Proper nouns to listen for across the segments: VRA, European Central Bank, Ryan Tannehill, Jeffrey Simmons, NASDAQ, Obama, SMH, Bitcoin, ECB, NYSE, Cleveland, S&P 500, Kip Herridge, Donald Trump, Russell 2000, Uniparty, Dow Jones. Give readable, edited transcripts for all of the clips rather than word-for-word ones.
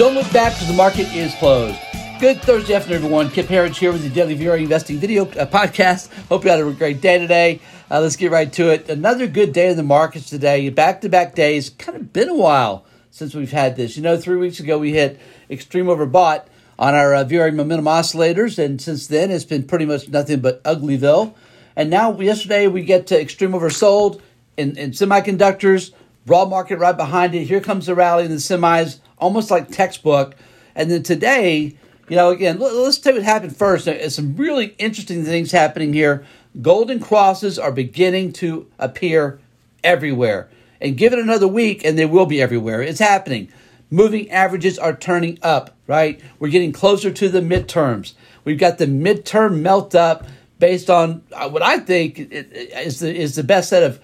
Don't look back because the market is closed. Good Thursday afternoon, everyone. Kip Herridge here with the Daily VRA Investing video podcast. Hope you had a great day today. Let's get right to it. Another good day in the markets today. Back-to-back days. Kind of been a while since we've had this. 3 weeks ago we hit extreme overbought on our VRA momentum oscillators, and since then it's been pretty much nothing but Uglyville. And now yesterday we get to extreme oversold in semiconductors, raw market right behind it. Here comes the rally in the semis, almost like textbook. And then today, again, let's tell you what happened first. There's some really interesting things happening here. Golden crosses are beginning to appear everywhere. And give it another week, and they will be everywhere. It's happening. Moving averages are turning up, right? We're getting closer to the midterms. We've got the midterm melt up based on what I think is the best set of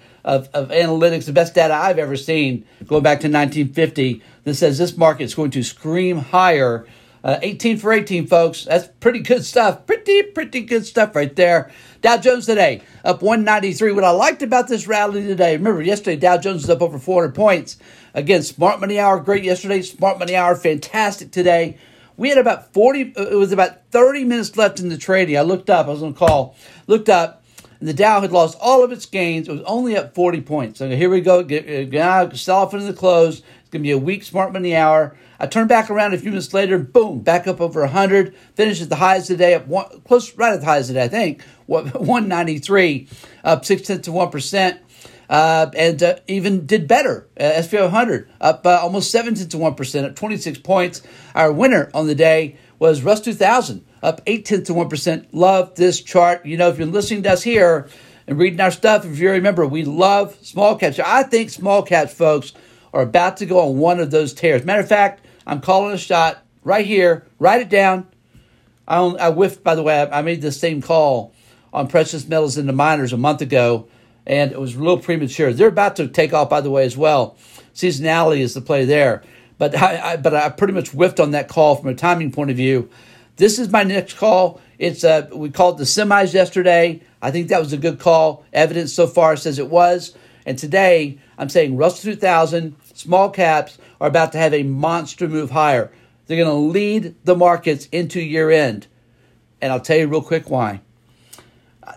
analytics, the best data I've ever seen, going back to 1950, that says this market's going to scream higher. 18 for 18, folks. That's pretty good stuff. Pretty good stuff right there. Dow Jones today up 193. What I liked about this rally today, remember yesterday Dow Jones was up over 400 points. Again, Smart Money Hour, great yesterday. Smart Money Hour, fantastic today. We had about 40, it was about 30 minutes left in the trading. I looked up, I was on a call, looked up, and the Dow had lost all of its gains. It was only up 40 points. So here we go, sell off into the close. It's going to be a weak Smart Money Hour. I turned back around a few minutes later, boom, back up over 100. Finished at the highs today, up one, close right at the highs today, I think, 193, up 0.6 of 1%. And even did better. S&P 500 up almost 0.7 of 1%, up 26 points. Our winner on the day was Russell 2000, up 0.8 of 1%. Love this chart. If you're listening to us here and reading our stuff, if you remember, we love small caps. I think small caps, folks, are about to go on one of those tears. Matter of fact, I'm calling a shot right here. Write it down. I whiffed, by the way. I made the same call on precious metals in the miners a month ago, and it was a little premature. They're about to take off, by the way, as well. Seasonality is the play there. But I pretty much whiffed on that call from a timing point of view. This is my next call. It's we called the semis yesterday. I think that was a good call. Evidence so far says it was. And today, I'm saying Russell 2000, small caps, are about to have a monster move higher. They're going to lead the markets into year end. And I'll tell you real quick why.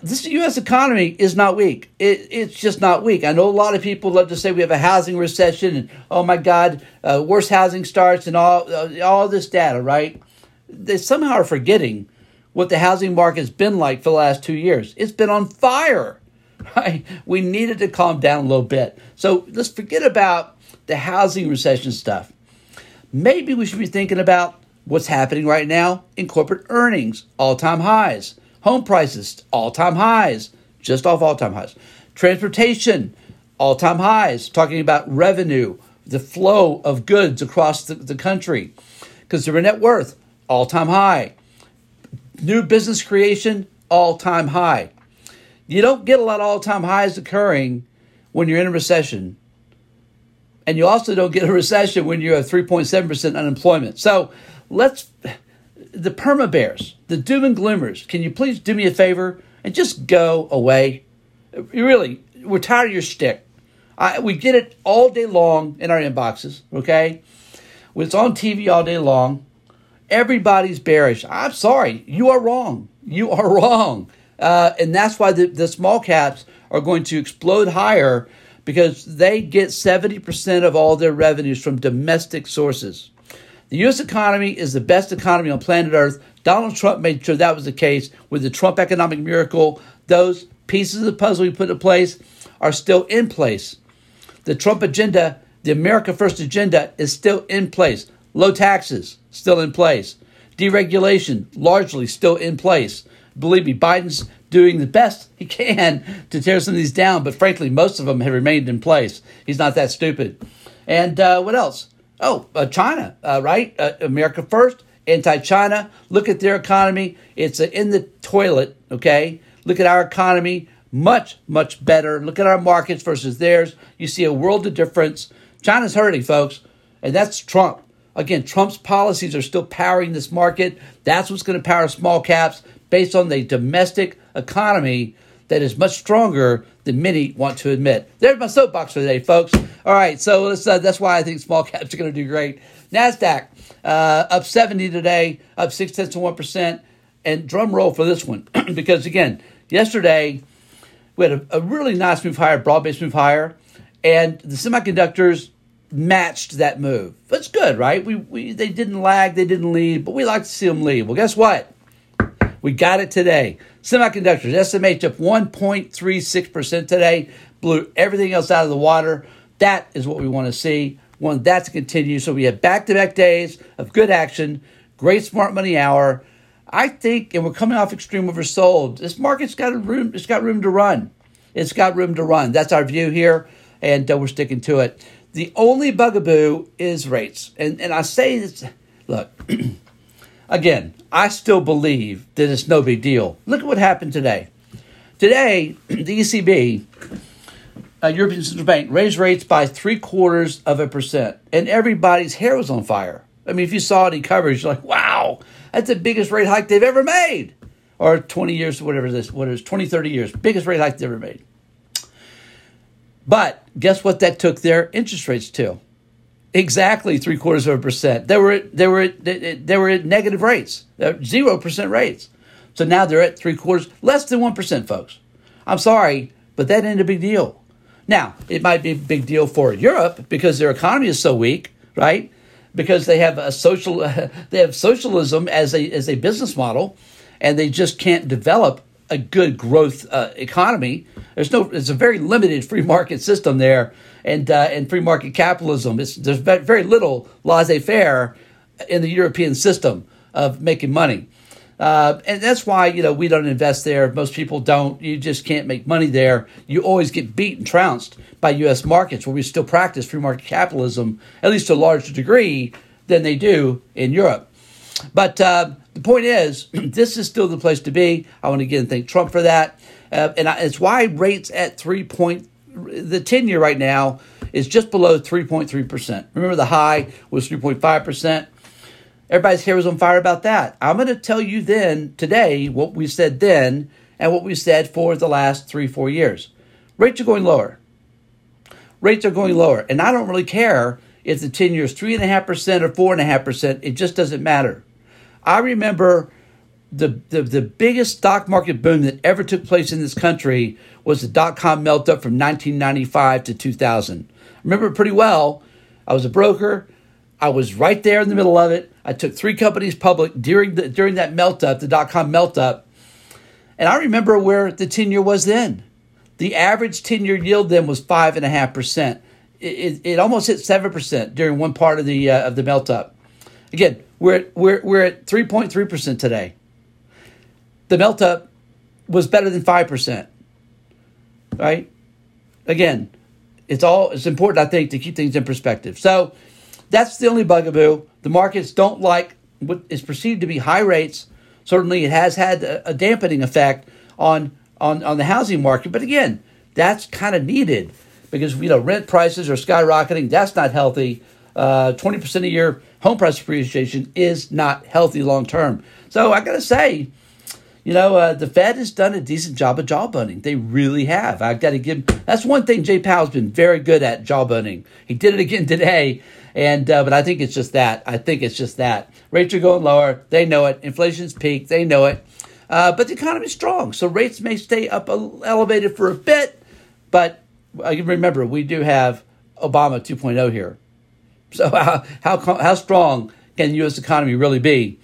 This U.S. economy is not weak. It's just not weak. I know a lot of people love to say we have a housing recession and, oh, my God, worse housing starts and all this data, right? They somehow are forgetting what the housing market's been like for the last 2 years. It's been on fire, right? We needed to calm down a little bit. So let's forget about the housing recession stuff. Maybe we should be thinking about what's happening right now in corporate earnings, all-time highs. Home prices, all-time highs, just off all-time highs. Transportation, all-time highs, talking about revenue, the flow of goods across the country. Consumer net worth, all-time high. New business creation, all-time high. You don't get a lot of all-time highs occurring when you're in a recession. And you also don't get a recession when you have 3.7% unemployment. So the perma bears, the doom and gloomers, can you please do me a favor and just go away? Really, we're tired of your shtick. We get it all day long in our inboxes, okay? It's on TV all day long. Everybody's bearish. I'm sorry. You are wrong. You are wrong. And that's why the small caps are going to explode higher, because they get 70% of all their revenues from domestic sources. The U.S. economy is the best economy on planet Earth. Donald Trump made sure that was the case with the Trump economic miracle. Those pieces of the puzzle we put in place are still in place. The Trump agenda, the America First agenda, is still in place. Low taxes, still in place. Deregulation, largely still in place. Believe me, Biden's doing the best he can to tear some of these down, but frankly, most of them have remained in place. He's not that stupid. And what else? Oh, China, right? America First, anti-China. Look at their economy. It's in the toilet, okay? Look at our economy. Much, much better. Look at our markets versus theirs. You see a world of difference. China's hurting, folks, and that's Trump. Again, Trump's policies are still powering this market. That's what's going to power small caps based on the domestic economy. that is much stronger than many want to admit. There's my soapbox for today, folks. All right, so that's why I think small caps are going to do great. NASDAQ up 70 today, up 0.6 to 1%. And drum roll for this one because, again, yesterday we had a really nice move higher, broad-based move higher, and the semiconductors matched that move. That's good, right? They didn't lag, they didn't lead, but we like to see them lead. Well, guess what? We got it today. Semiconductors, SMH up 1.36% today, blew everything else out of the water. That is what we want to see. We want that to continue. So we have back-to-back days of good action, great smart money hour. I think, and we're coming off extreme oversold. This market's got room. It's got room to run. It's got room to run. That's our view here, and we're sticking to it. The only bugaboo is rates, and I say this. Look, again, I still believe that it's no big deal. Look at what happened today. Today, the ECB, European Central Bank, raised rates by 0.75%, and everybody's hair was on fire. I mean, if you saw any coverage, you're like, wow, that's the biggest rate hike they've ever made. Or 20 years, whatever this, what it is, 20, 30 years, biggest rate hike they've ever made. But guess what that took their interest rates to? Exactly 0.75%. They were at negative rates, 0% rates. So now they're at 0.75%, less than 1%, folks. I'm sorry, but that ain't a big deal. Now, it might be a big deal for Europe because their economy is so weak, right? Because they have socialism as a business model, and they just can't develop a good growth economy. It's a very limited free market system there, and free market capitalism. There's very little laissez-faire in the European system of making money, and that's why we don't invest there. Most people don't. You just can't make money there. You always get beat and trounced by U.S. markets, where we still practice free market capitalism, at least to a larger degree than they do in Europe. But the point is, this is still the place to be. I want to again thank Trump for that. It's why rates at the 10-year right now is just below 3.3%. Remember the high was 3.5%. Everybody's hair was on fire about that. I'm going to tell you today, what we said then and what we said for the last 3-4 years. Rates are going lower. Rates are going lower. And I don't really care if the 10-year is 3.5% or 4.5%. It just doesn't matter. I remember the biggest stock market boom that ever took place in this country was the dot-com melt-up from 1995 to 2000. I remember it pretty well. I was a broker. I was right there in the middle of it. I took 3 companies public during that melt-up, the dot-com melt-up. And I remember where the 10-year was then. The average 10-year yield then was 5.5%. It almost hit 7% during one part of the melt-up. Again, we're at 3.3% today. The melt-up was better than 5%, right? Again, it's important, I think, to keep things in perspective. So that's the only bugaboo. The markets don't like what is perceived to be high rates. Certainly it has had a dampening effect on the housing market. But again, that's kind of needed because, rent prices are skyrocketing. That's not healthy. 20% a year home price appreciation is not healthy long term. So I got to say, the Fed has done a decent job of jawboning. They really have. I've got to give them. That's one thing Jay Powell's been very good at, jawboning. He did it again today, but I think it's just that. Rates are going lower. They know it. Inflation's peaked. They know it. But the economy's strong, so rates may stay up elevated for a bit. But remember, we do have Obama 2.0 here. So how strong can the U.S. economy really be?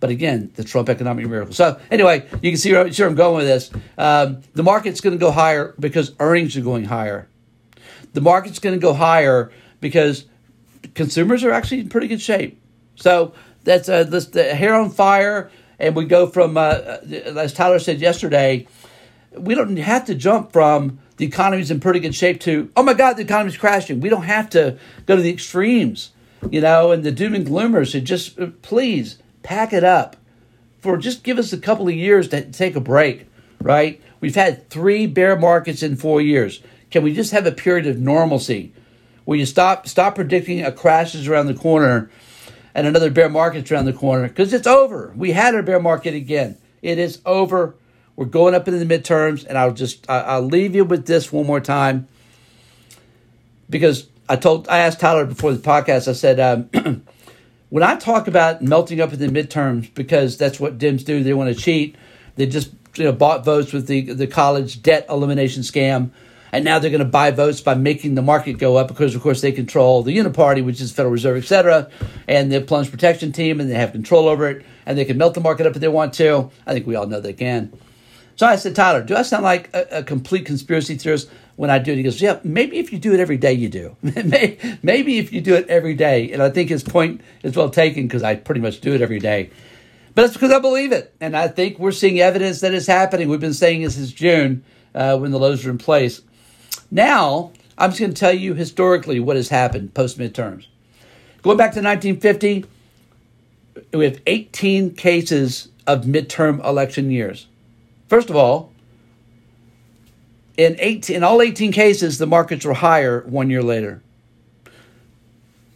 But again, the Trump economic miracle. So anyway, you can see where I'm going with this. The market's going to go higher because earnings are going higher. The market's going to go higher because consumers are actually in pretty good shape. So that's the hair on fire. And we go from, as Tyler said yesterday, we don't have to jump from the economy's in pretty good shape to, oh my God, the economy's crashing. We don't have to go to the extremes, and the doom and gloomers. So just please pack it up just give us a couple of years to take a break, right? We've had 3 bear markets in 4 years. Can we just have a period of normalcy where you stop predicting a crash is around the corner and another bear market's around the corner? Because it's over. We had a bear market again. It is over. We're going up into the midterms, and I'll leave you with this one more time, because I asked Tyler before the podcast. I said, when I talk about melting up in the midterms, because that's what Dems do, they want to cheat. They just bought votes with the college debt elimination scam, and now they're going to buy votes by making the market go up because, of course, they control the Uniparty, which is the Federal Reserve, et cetera, and the plunge protection team, and they have control over it, and they can melt the market up if they want to. I think we all know they can. So I said, Tyler, do I sound like a complete conspiracy theorist when I do it? He goes, yeah, maybe if you do it every day, you do. Maybe if you do it every day. And I think his point is well taken, because I pretty much do it every day. But it's because I believe it. And I think we're seeing evidence that it's happening. We've been saying this since June when the lows are in place. Now, I'm just going to tell you historically what has happened post-midterms. Going back to 1950, we have 18 cases of midterm election years. First of all, in all 18 cases, the markets were higher 1 year later.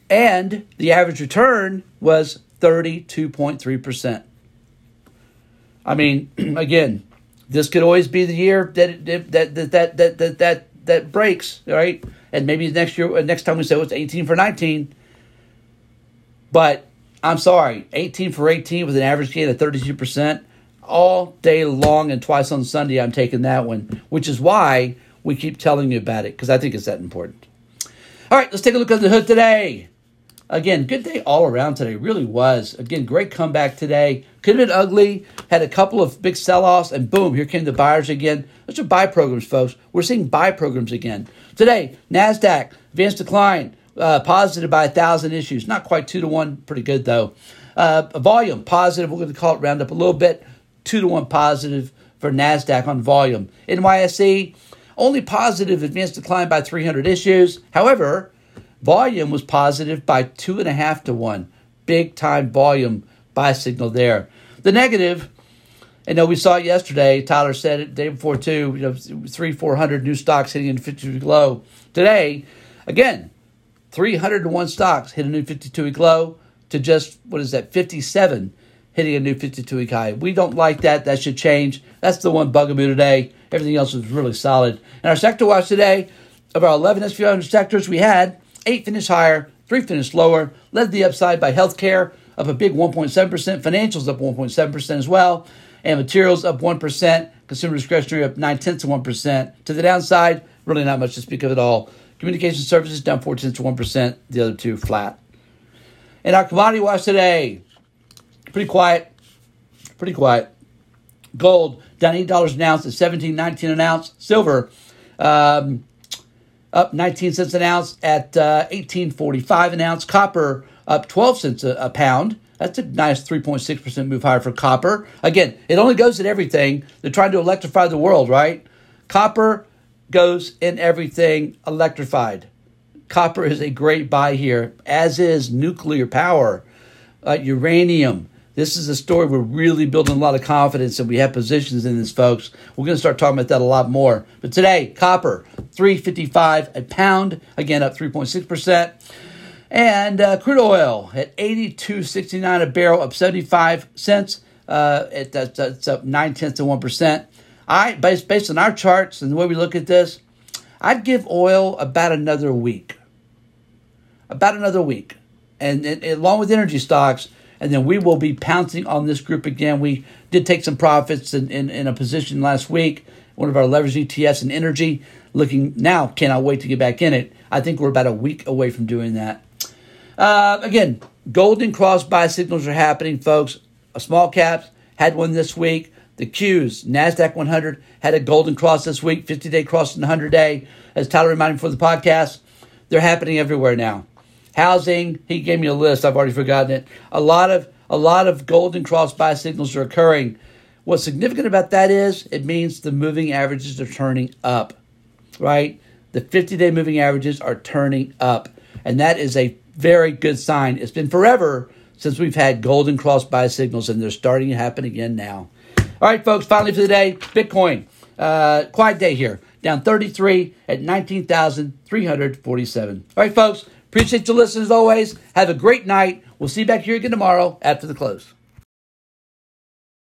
And the average return was 32.3%. I mean, again, this could always be the year that breaks, right? And maybe next time we say, well, it's 18 for 19. But I'm sorry, 18 for 18 with an average gain of 32%. All day long and twice on Sunday, I'm taking that one, which is why we keep telling you about it, because I think it's that important. All right, let's take a look under the hood today. Again, good day all around today. Really was. Again, great comeback today. Could have been ugly. Had a couple of big sell-offs, and boom, here came the buyers again. Those are buy programs, folks. We're seeing buy programs again. Today, NASDAQ, advanced decline, positive by 1,000 issues. Not quite 2-to-1. Pretty good, though. Volume, positive. We're going to call it round up a little bit. 2-to-1 positive for NASDAQ on volume. NYSE, only positive, advanced decline by 300 issues. However, volume was positive by 2.5-to-1. Big time volume buy signal there. The negative, I know we saw it yesterday. Tyler said it the day before too. 300-400 new stocks hitting a 52-week low. Today, again, 301 stocks hit a new 52-week low to just, 57. Hitting a new 52-week high. We don't like that. That should change. That's the one bugaboo today. Everything else was really solid. And our sector watch today, of our 11 S&P 500 sectors, we had 8 finish higher, 3 finish lower, led the upside by healthcare, up a big 1.7%, financials up 1.7% as well, and materials up 1%, consumer discretionary up 0.9%. To the downside, really not much to speak of at all. Communication services down 0.4%, the other two flat. And our commodity watch today, Pretty quiet. Gold down $8 an ounce to $17.19 an ounce. Silver up 19 cents an ounce at $18.45 an ounce. Copper up 12 cents a pound. That's a nice 3.6% move higher for copper. Again, it only goes in everything. They're trying to electrify the world, right? Copper goes in everything electrified. Copper is a great buy here, as is nuclear power, uranium. This is a story we're really building a lot of confidence, and we have positions in this, folks. We're going to start talking about that a lot more. But today, copper, $3.55 a pound, again up 3.6%. And crude oil at $82.69 a barrel, up 75 cents. That's up 0.9%. Based on our charts and the way we look at this, I'd give oil about another week, and along with energy stocks. And then we will be pouncing on this group again. We did take some profits in a position last week, one of our leveraged ETFs in energy, looking now, cannot wait to get back in it. I think we're about a week away from doing that. Again, golden cross buy signals are happening, folks. Small caps had one this week. The Qs, NASDAQ 100, had a golden cross this week, 50-day cross and 100-day. As Tyler reminded me for the podcast, they're happening everywhere now. Housing, he gave me a list. I've already forgotten it. A lot of golden cross buy signals are occurring. What's significant about that is it means the moving averages are turning up, right? The 50-day moving averages are turning up, and that is a very good sign. It's been forever since we've had golden cross buy signals, and they're starting to happen again now. All right, folks, finally for the day, Bitcoin. Quiet day here, down 33 at 19,347. All right, folks. Appreciate your listeners as always. Have a great night. We'll see you back here again tomorrow after the close.